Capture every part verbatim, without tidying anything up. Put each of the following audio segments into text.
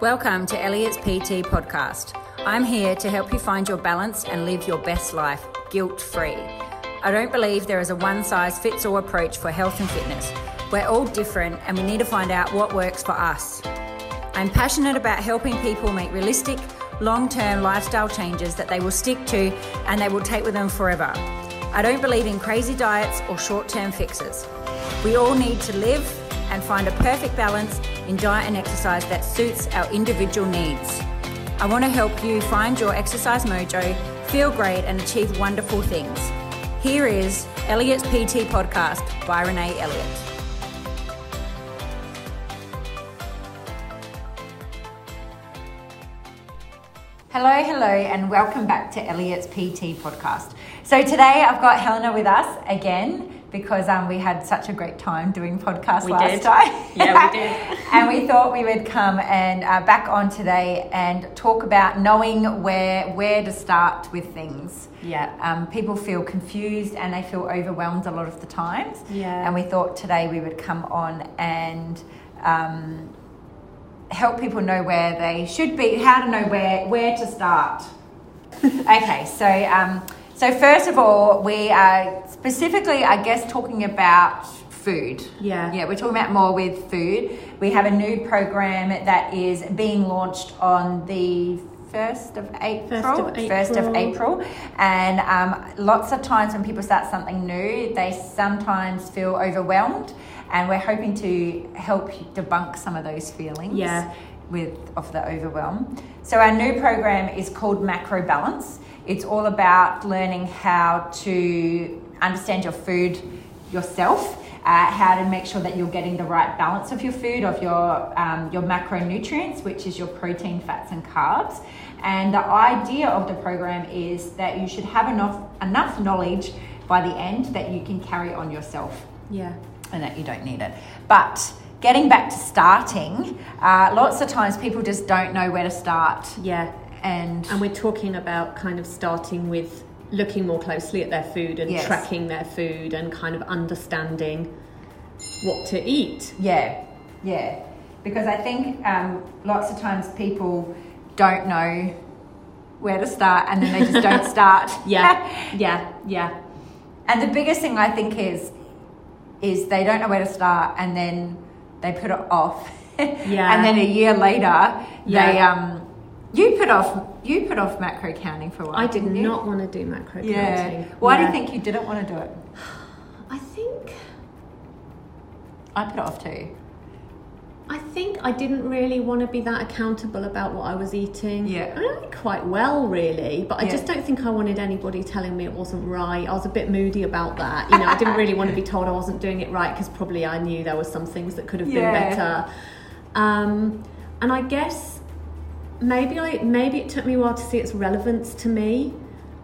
Welcome to Elliot's P T podcast. I'm here to help you find your balance and live your best life guilt-free. I don't believe there is a one-size-fits-all approach for health and fitness. We're all different and we need to find out what works for us. I'm passionate about helping people make realistic, long-term lifestyle changes that they will stick to and they will take with them forever. I don't believe in crazy diets or short-term fixes. We all need to live and find a perfect balance in diet and exercise that suits our individual needs. I want to help you find your exercise mojo, feel great and achieve wonderful things. Here is Elliot's P T Podcast by Renee Elliott. Hello, hello and welcome back to Elliot's P T Podcast. So today I've got Helena with us again, because um, we had such a great time doing podcasts we last did. time. Yeah, we did. And we thought we would come and uh, back on today and talk about knowing where where to start with things. Yeah. Um, people feel confused and they feel overwhelmed a lot of the times. Yeah. And we thought today we would come on and um, help people know where they should be, how to know where where to start. Okay, so. Um, So first of all, we are specifically, I guess, talking about food. Yeah. Yeah, we're talking about more with food. We have a new program that is being launched on the first of April. first of April. first of April. And um, lots of times when people start something new, they sometimes feel overwhelmed. And we're hoping to help debunk some of those feelings. Yeah. With of the overwhelm. So our new program is called Macro Balance. It's all about learning how to understand your food yourself, uh, how to make sure that you're getting the right balance of your food, of your um, your macronutrients, which is your protein, fats, and carbs. And the idea of the program is that you should have enough enough knowledge by the end that you can carry on yourself. Yeah, and that you don't need it, but. Getting back to starting, uh, lots of times people just don't know where to start. Yeah. And and we're talking about kind of starting with looking more closely at their food and yes. tracking their food and kind of understanding what to eat. Yeah, yeah. Because I think um, lots of times people don't know where to start and then they just don't start. Yeah, yeah, yeah. And the biggest thing I think is is they don't know where to start and then... They put it off, yeah. And then a year later, yeah. they um, you put off you put off macro counting for a while. I did not want to do macro yeah. counting. Why yeah. do you think you didn't want to do it? I think I put it off too. I think I didn't really want to be that accountable about what I was eating. Yeah, I did quite well really, but I yeah. just don't think I wanted anybody telling me it wasn't right. I was a bit moody about that. You know, I didn't really want to be told I wasn't doing it right because probably I knew there were some things that could have yeah. been better. Um, and I guess maybe I maybe it took me a while to see its relevance to me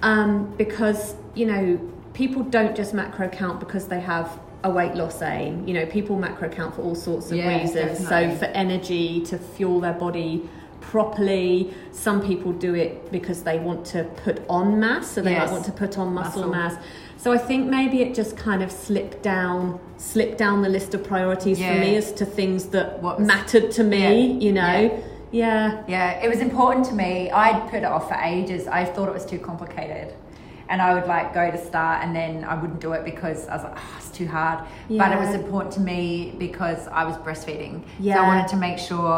um, because, you know, people don't just macro count because they have a weight loss aim. You know, people macro count for all sorts of yeah, reasons. Definitely. So for energy, to fuel their body properly. Some people do it because they want to put on mass, so they yes. might want to put on muscle, muscle mass. So I think maybe it just kind of slipped down slipped down the list of priorities yeah. for me as to things that what was, mattered to me, yeah, you know. Yeah. yeah. Yeah, it was important to me. I'd put it off for ages. I thought it was too complicated. And I would like go to start and then I wouldn't do it because I was like, oh, it's too hard. Yeah. But it was important to me because I was breastfeeding. Yeah. So I wanted to make sure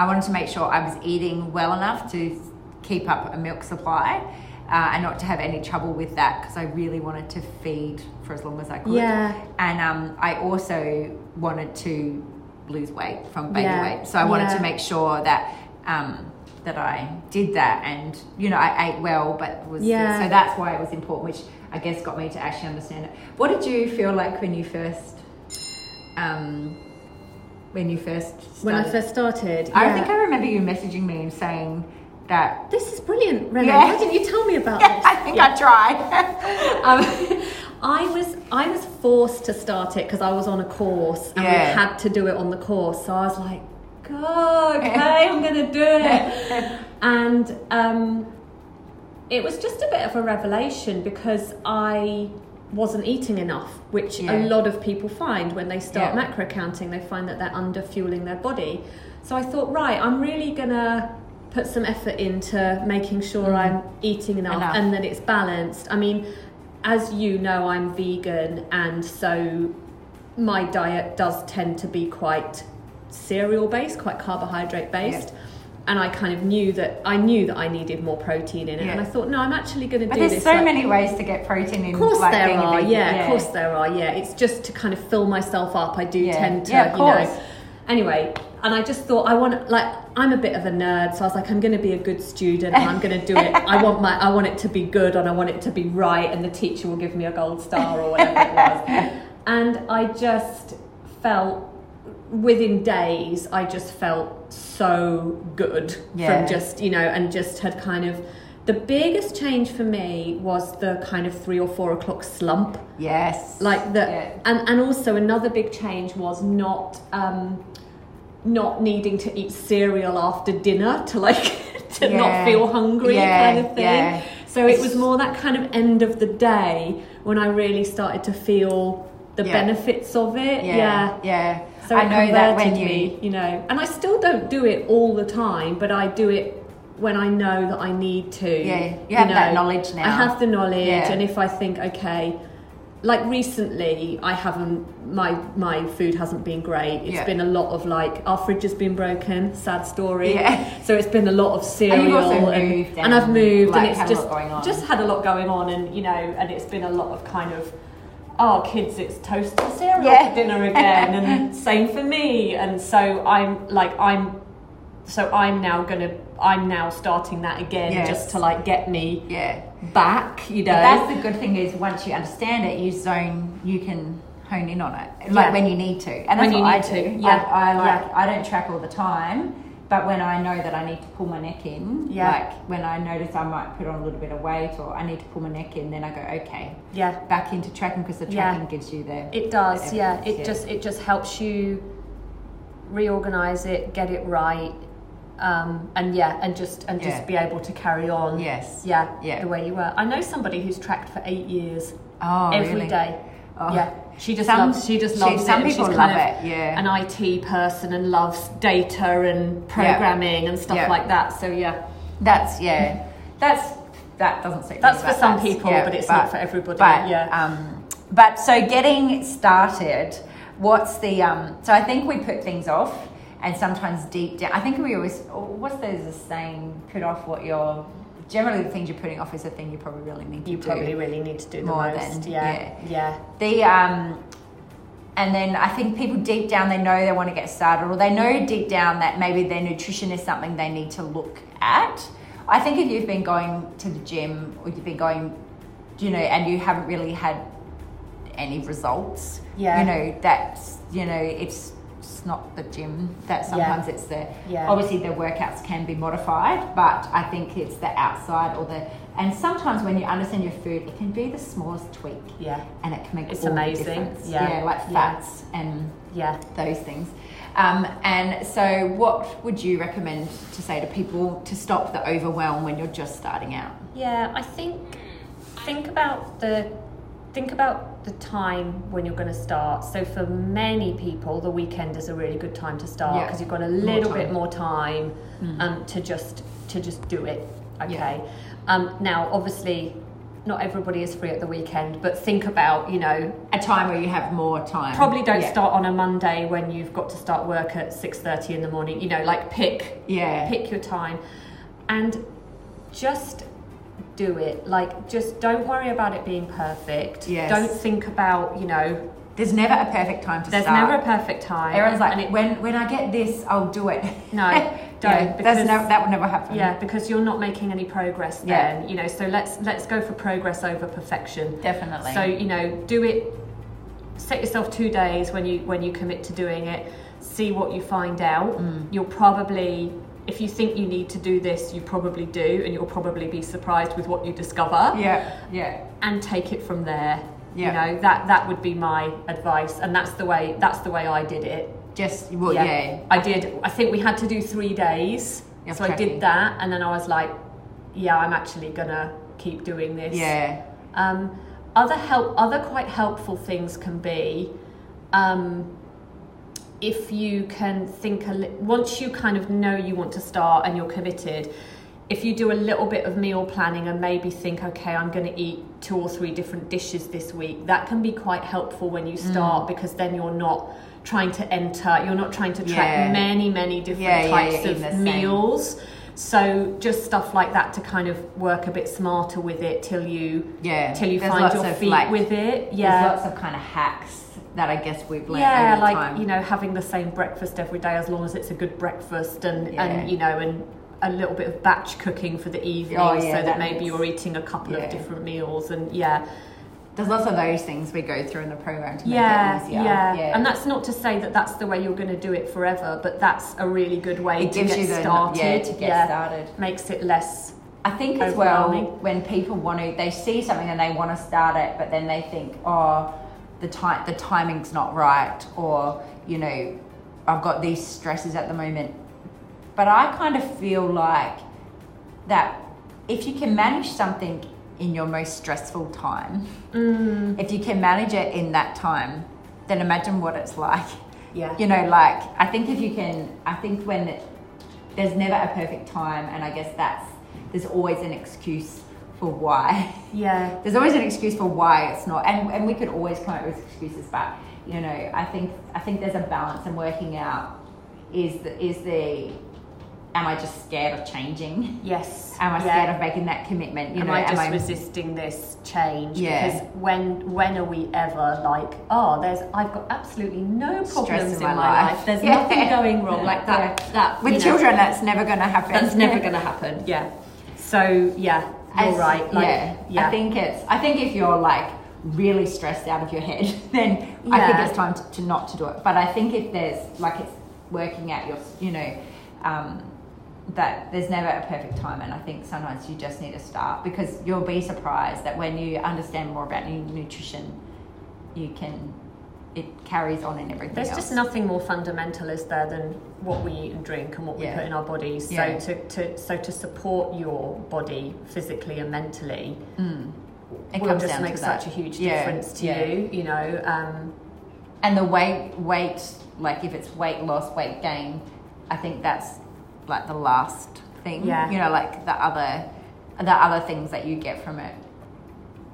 I wanted to make sure I was eating well enough to keep up a milk supply uh, and not to have any trouble with that because I really wanted to feed for as long as I could. Yeah. And um, I also wanted to lose weight from baby yeah. weight. So I wanted yeah. to make sure that... Um, that I did that and, you know, I ate well, but was yeah. so that's why it was important, which I guess got me to actually understand it. What did you feel like when you first, um, when you first started? When I first started, yeah. I think I remember you messaging me and saying that... This is brilliant, Renee. Yeah. Why didn't you tell me about yeah, this? I think yeah. I tried. um, I was I was forced to start it because I was on a course and yeah. we had to do it on the course. So I was like, God, okay, I'm going to do it. And um, it was just a bit of a revelation because I wasn't eating enough, which yeah. a lot of people find when they start yeah. macro counting. They find that they're under fueling their body. So I thought, right, I'm really going to put some effort into making sure mm. I'm eating enough, enough and that it's balanced. I mean, as you know, I'm vegan, and so my diet does tend to be quite cereal based, quite carbohydrate based. Yeah. And I kind of knew that I knew that I needed more protein in it, yeah. and I thought, no, I'm actually going to do this. But there's so like, many ways to get protein in. Of course like, there being are, yeah, yeah. Of course there are, yeah. It's just to kind of fill myself up. I do yeah. tend to, yeah, of course. you know. Anyway, and I just thought I want like I'm a bit of a nerd, so I was like, I'm going to be a good student, and I'm going to do it. I want my I want it to be good, and I want it to be right, and the teacher will give me a gold star or whatever it was. And I just felt. Within days, I just felt so good yeah. from just, you know, and just had kind of... The biggest change for me was the kind of three or four o'clock slump. Yes. Like the... Yeah. And, and also another big change was not... Um, not needing to eat cereal after dinner to, like, to yeah. not feel hungry yeah. kind of thing. Yeah. So it was more that kind of end of the day when I really started to feel the yeah. benefits of it. Yeah, yeah. yeah. So I know that when you, me, you know, and I still don't do it all the time, but I do it when I know that I need to. Yeah, you have you know, that knowledge now. I have the knowledge, yeah. and if I think, okay, like recently, I haven't my my food hasn't been great. It's yeah. been a lot of like our fridge has been broken. Sad story. Yeah. So it's been a lot of cereal, and, you've also and, moved and I've moved, like, and it's just just had a lot going on, and you know, and it's been a lot of kind of. Oh, kids, it's toast and cereal yeah. for dinner again, and same for me. And so I'm like, I'm, so I'm now gonna, I'm now starting that again, yes. just to like get me yeah. back. You know, but that's the good thing is once you understand it, you zone, you can hone in on it, like yeah. when you need to. And that's when what I do. To. Yeah, I, I like, yeah. I don't track all the time. But when I know that I need to pull my neck in, yeah. like when I notice I might put on a little bit of weight or I need to pull my neck in, then I go, okay, yeah, back into tracking because the tracking yeah. gives you the... It does, the yeah. It yeah. just it just helps you reorganise it, get it right, um, and yeah, and just and just yeah. be able to carry on. Yes. Yeah, yeah, the way you were. I know somebody who's tracked for eight years oh, every really? day. Oh. Yeah. She just some, loves. She just loves she, some it. Some people she's love kind of it. Yeah, an I T person and loves data and programming yeah. and stuff yeah. like that. So yeah, that's yeah, that's that doesn't seem. That's for some that's, people, yeah, but it's but, not for everybody. But, yeah. Um, but so getting started. What's the um? So I think we put things off, and sometimes deep down, I think we always. What's the saying? Put off what you're. Generally, the things you're putting off is the thing you probably really need to you do. You probably really need to do the More most. Than, yeah. yeah. Yeah. The um, and then I think people deep down, they know they want to get started, or they know deep down that maybe their nutrition is something they need to look at. I think if you've been going to the gym or you've been going, you know, and you haven't really had any results, yeah. you know, that's, you know, it's... It's not the gym that sometimes yeah. it's the yeah. obviously the workouts can be modified, but I think it's the outside or the and sometimes when you understand your food, it can be the smallest tweak, yeah, and it can make it's all amazing, the difference. Yeah. yeah, like fats yeah. and yeah, those things. Um, and so, what would you recommend to say to people to stop the overwhelm when you're just starting out? Yeah, I think think about the think about. the time when you're going to start. So for many people, the weekend is a really good time to start because yeah. you've got a little bit more time mm. um, to just to just do it. Okay. Yeah. Um, now, obviously, not everybody is free at the weekend, but think about, you know... A time where you have more time. Probably don't yeah. start on a Monday when you've got to start work at six thirty in the morning. You know, like pick yeah. pick your time. And just... do it. Like, just don't worry about it being perfect. Yes. Don't think about, you know... There's never a perfect time to there's start. There's never a perfect time. Everyone's like, and it, when when I get this, I'll do it. No, don't. Yeah, because, no, that would never happen. Yeah, because you're not making any progress then. Yeah. You know, so let's let's go for progress over perfection. Definitely. So, you know, do it... Set yourself two days when you when you commit to doing it. See what you find out. Mm. You'll probably... If you think you need to do this, you probably do, and you'll probably be surprised with what you discover. Yeah, yeah. And take it from there. Yeah. You know, that that would be my advice, and that's the way that's the way I did it. Just well, yeah. yeah. I did. I think we had to do three days, You're so tracking. I did that, and then I was like, yeah, I'm actually gonna keep doing this. Yeah. Um, other help, other quite helpful things can be. Um, if you can think, a li- once you kind of know you want to start and you're committed, if you do a little bit of meal planning and maybe think, okay, I'm going to eat two or three different dishes this week, that can be quite helpful when you start, mm. because then you're not trying to enter, you're not trying to track yeah. many, many different yeah, types yeah, of meals. Same. So just stuff like that to kind of work a bit smarter with it till you yeah. till you There's find your feet like, with it. Yeah. There's lots of kind of hacks that I guess we've learned yeah, over like, time. Yeah, like, you know, having the same breakfast every day as long as it's a good breakfast and, yeah. and you know, and a little bit of batch cooking for the evening oh, yeah, so that, that maybe is, you're eating a couple yeah. of different meals and yeah. There's lots of those things we go through in the program to make yeah, it easier. Yeah, yeah. And that's not to say that that's the way you're going to do it forever, but that's a really good way it to gives get you the, started. Yeah, to get yeah. started. Makes it less I think as well, when people want to, they see something and they want to start it, but then they think, oh, the time, the timing's not right, or, you know, I've got these stresses at the moment. But I kind of feel like that if you can manage something in your most stressful time, mm. if you can manage it in that time, then imagine what it's like. Yeah. You know, like, I think if you can, I think when it, there's never a perfect time, and I guess that's, there's always an excuse for why. Yeah. There's always an excuse for why it's not, and, and we could always come up with excuses, but, you know, I think, I think there's a balance, and working out is the, is the, am I just scared of changing? Yes. Am I yeah. scared of making that commitment? You am know, I just am I... resisting this change? Yeah. Because when when are we ever like, oh, there's I've got absolutely no problems in my, in my life. life. There's yeah. nothing going wrong like that. Yeah. that With children, know, that's never going to happen. That's never going to happen. Yeah. So yeah, you're As, right. Like, yeah. yeah. I think it's. I think if you're like really stressed out of your head, then yeah. I think it's time to, to not to do it. But I think if there's like it's working out your, you know. Um, that there's never a perfect time, and I think sometimes you just need to start, because you'll be surprised that when you understand more about nutrition, you can it carries on in everything there's else. Just nothing more fundamental is there than what we eat and drink and what yeah. we put in our bodies, so yeah. to, to so to support your body physically and mentally mm. it will comes just down make to such that. a huge yeah. difference to yeah. you you know um and the weight weight like if it's weight loss, weight gain, I think that's like the last thing, yeah. you know, like the other, the other things that you get from it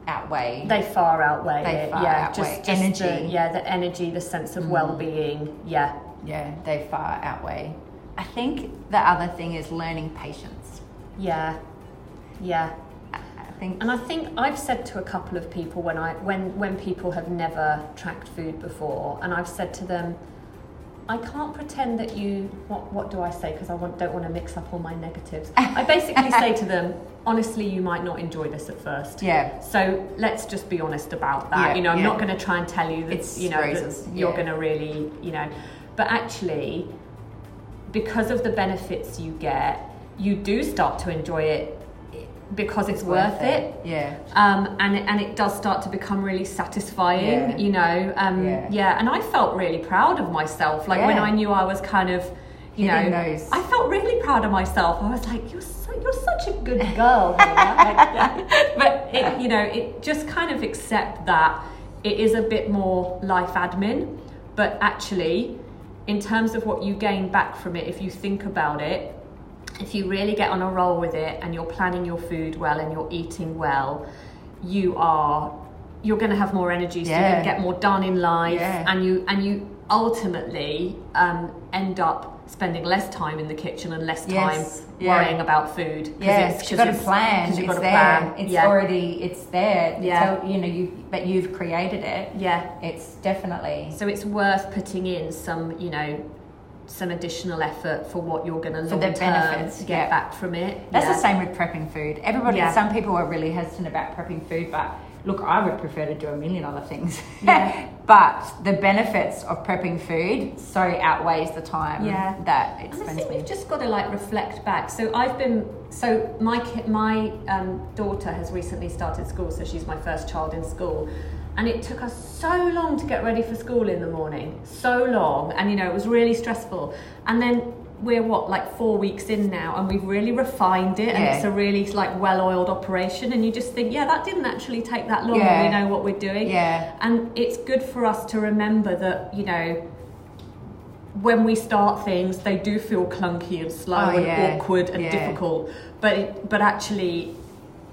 outweigh. They far outweigh. They far it. Yeah, outweigh just, just energy. The, yeah, the energy, the sense of mm. well-being. Yeah, yeah, they far outweigh. I think the other thing is learning patience. Yeah, yeah. I think, and I think I've said to a couple of people when I when when people have never tracked food before, and I've said to them, I can't pretend that you, what What do I say? Because I want, don't want to mix up all my negatives. I basically say to them, honestly, you might not enjoy this at first. Yeah. So let's just be honest about that. Yeah, you know, I'm yeah. not going to try and tell you that, it's you know, that you're yeah. going to really, you know. But actually, because of the benefits you get, you do start to enjoy it because it's, it's worth, worth it. it. Yeah. Um, and, and it does start to become really satisfying, yeah. you know. Um, yeah. yeah. And I felt really proud of myself. Like yeah. when I knew I was kind of, you Hitting know, those. I felt really proud of myself. I was like, you're so, you're such a good girl. Like, yeah. But, it, you know, it just kind of accept that it is a bit more life admin. But actually, in terms of what you gain back from it, if you think about it, if you really get on a roll with it and you're planning your food well and you're eating well, you are, you're going to have more energy, so yeah. you're going to get more done in life, yeah. and you and you ultimately um, end up spending less time in the kitchen and less time yes. yeah. worrying about food. Because yes. you've got a plan. You've got a plan. It's yeah. already, it's there. Yeah. So, you know, you but you've created it. Yeah. It's definitely. So it's worth putting in some, you know, some additional effort for what you're going to long term benefits, to get yeah. back from it. That's yeah. the same with prepping food. Everybody, yeah. some people are really hesitant about prepping food, but look, I would prefer to do a million other things. Yeah. But the benefits of prepping food so outweighs the time yeah. that it spends. And I think you've just got to like reflect back. So I've been, so my kid, my um, daughter has recently started school, so she's my first child in school. And it took us so long to get ready for school in the morning. So long. And, you know, it was really stressful. And then we're, what, like four weeks in now, and we've really refined it. Yeah. And it's a really, like, well-oiled operation. And you just think, yeah, that didn't actually take that long. Yeah. And we know what we're doing. Yeah. And it's good for us to remember that, you know, when we start things, they do feel clunky and slow oh, and yeah. awkward and yeah. difficult. But it, but actually,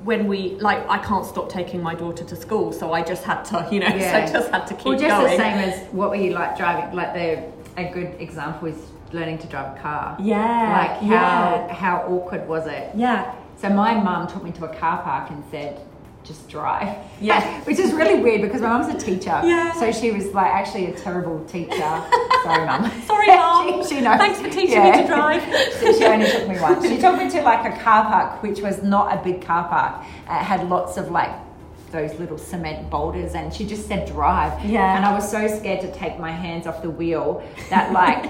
when we, like, I can't stop taking my daughter to school, so I just had to, you know, yeah. so I just had to keep going. Well, just going. The same as what were you like driving? Like, the a good example is learning to drive a car. Yeah. Like, how yeah. how awkward was it? Yeah. So my mum took me to a car park and said, just drive. Yeah. Which is really weird because my mum's a teacher. Yeah. So she was like actually a terrible teacher. Sorry, mum. Sorry, mum. she, she knows. Thanks for teaching yeah. me to drive. So she only took me once. She took me to like a car park, which was not a big car park. It had lots of like those little cement boulders, and she just said drive. Yeah. And I was so scared to take my hands off the wheel that like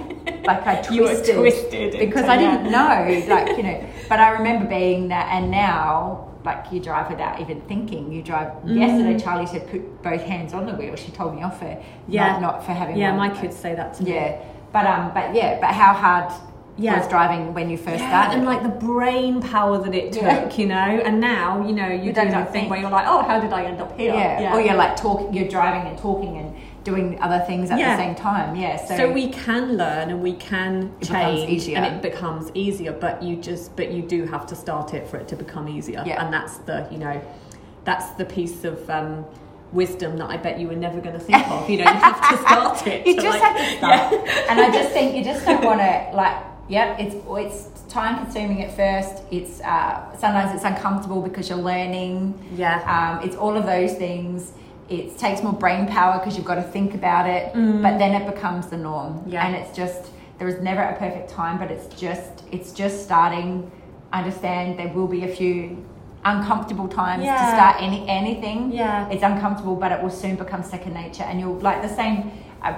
like I twisted. You were twisted. Because I didn't know. Like, you know, but I remember being that, and now like you drive without even thinking. You drive. Mm. Yesterday, Charlie said put both hands on the wheel. She told me off for yeah, not, not for having. Yeah, my kids say that to me. Yeah, but um, but yeah, but how hard yeah. was driving when you first yeah, started? And like the brain power that it took, yeah. you know. And now, you know, you, you do that thing where you're like, oh, how did I end up here? Yeah. yeah. Or you're like talking, you're driving and talking and doing other things at yeah. the same time. Yeah. So, so we can learn and we can it change easier. And it becomes easier, but you just but you do have to start it for it to become easier. Yeah. And that's the, you know, that's the piece of um, wisdom that I bet you were never going to think of. You know, you have to start it. You so just like, have to start. Yeah. And I just think you just don't want to like, yep, it's it's time consuming at first. It's uh, sometimes it's uncomfortable because you're learning. Yeah. Um, it's all of those things. It takes more brain power because you've got to think about it, mm. but then it becomes the norm. Yeah. And it's just, there is never a perfect time, but it's just, it's just starting. I understand there will be a few uncomfortable times yeah. to start any anything. Yeah. It's uncomfortable, but it will soon become second nature. And you'll like the same, I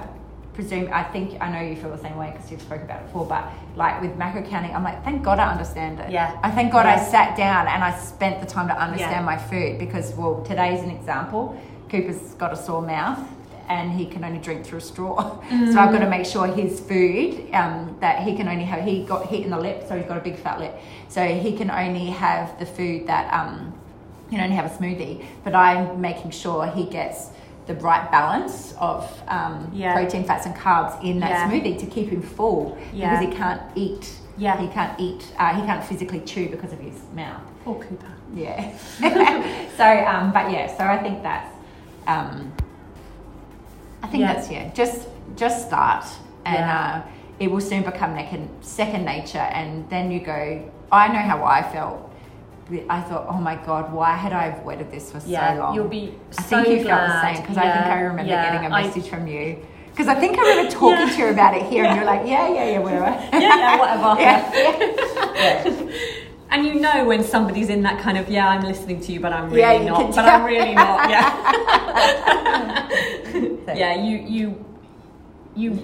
presume, I think, I know you feel the same way because you've spoken about it before, but like with macro counting, I'm like, thank God I understand it. Yeah. I thank God yeah. I sat down and I spent the time to understand yeah. my food because, well, today's an example. Cooper's got a sore mouth and he can only drink through a straw. Mm. So I've got to make sure his food, um, that he can only have, he got hit in the lip, so he's got a big fat lip. So he can only have the food that, um, he can only have a smoothie, but I'm making sure he gets the right balance of um, yeah. protein, fats and carbs in that yeah. smoothie to keep him full yeah. because he can't eat. Yeah, he can't eat. Uh, he can't physically chew because of his mouth. Poor Cooper. Yeah. so, um, but yeah, so I think that's, Um, I think yeah. that's yeah. Just just start, and yeah. uh, it will soon become second nature. And then you go. I know how I felt. I thought, oh my God, why had I avoided this for yeah. so long? You'll be. I so think you glad. Felt the same because yeah. I think I remember yeah. getting a message I... from you. Because I think I remember talking yeah. to you about it here, yeah. and you're like, yeah, yeah, yeah, whatever. yeah, yeah, whatever. yeah. yeah. yeah. And you know when somebody's in that kind of, yeah, I'm listening to you, but I'm really yeah, not. But I'm really not, yeah. yeah, you you you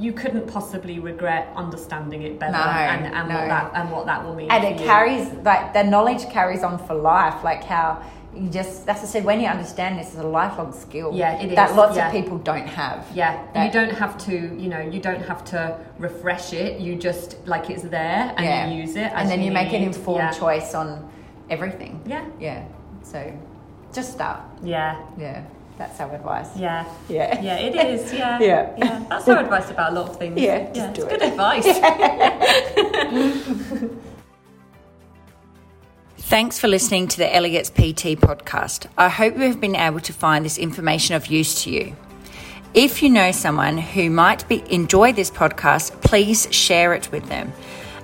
you couldn't possibly regret understanding it better no, and, and no. what that and what that will mean. And it you. carries like the knowledge carries on for life, like how you just that's I said, when you understand this is a lifelong skill. Yeah, it that is that lots yeah. of people don't have. Yeah. That, you don't have to, you know, you don't have to refresh it. You just like it's there and yeah. you use it. And then you, you make an informed yeah. choice on everything. Yeah. Yeah. So just start. Yeah. Yeah. That's our advice. Yeah. Yeah. Yeah, it is. Yeah. Yeah. yeah. That's our advice about a lot of things. Yeah. Just yeah. do it's it. Good advice. Yeah. Thanks for listening to the Elliott's P T podcast. I hope we've been able to find this information of use to you. If you know someone who might be, enjoy this podcast, please share it with them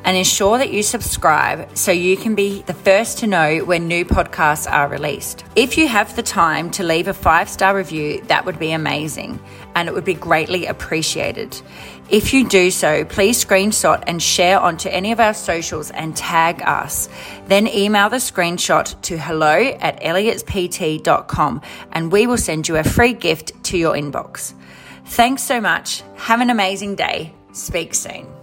and ensure that you subscribe so you can be the first to know when new podcasts are released. If you have the time to leave a five-star review, that would be amazing and it would be greatly appreciated. If you do so, please screenshot and share onto any of our socials and tag us. Then email the screenshot to hello at elliots p t dot com and we will send you a free gift to your inbox. Thanks so much. Have an amazing day. Speak soon.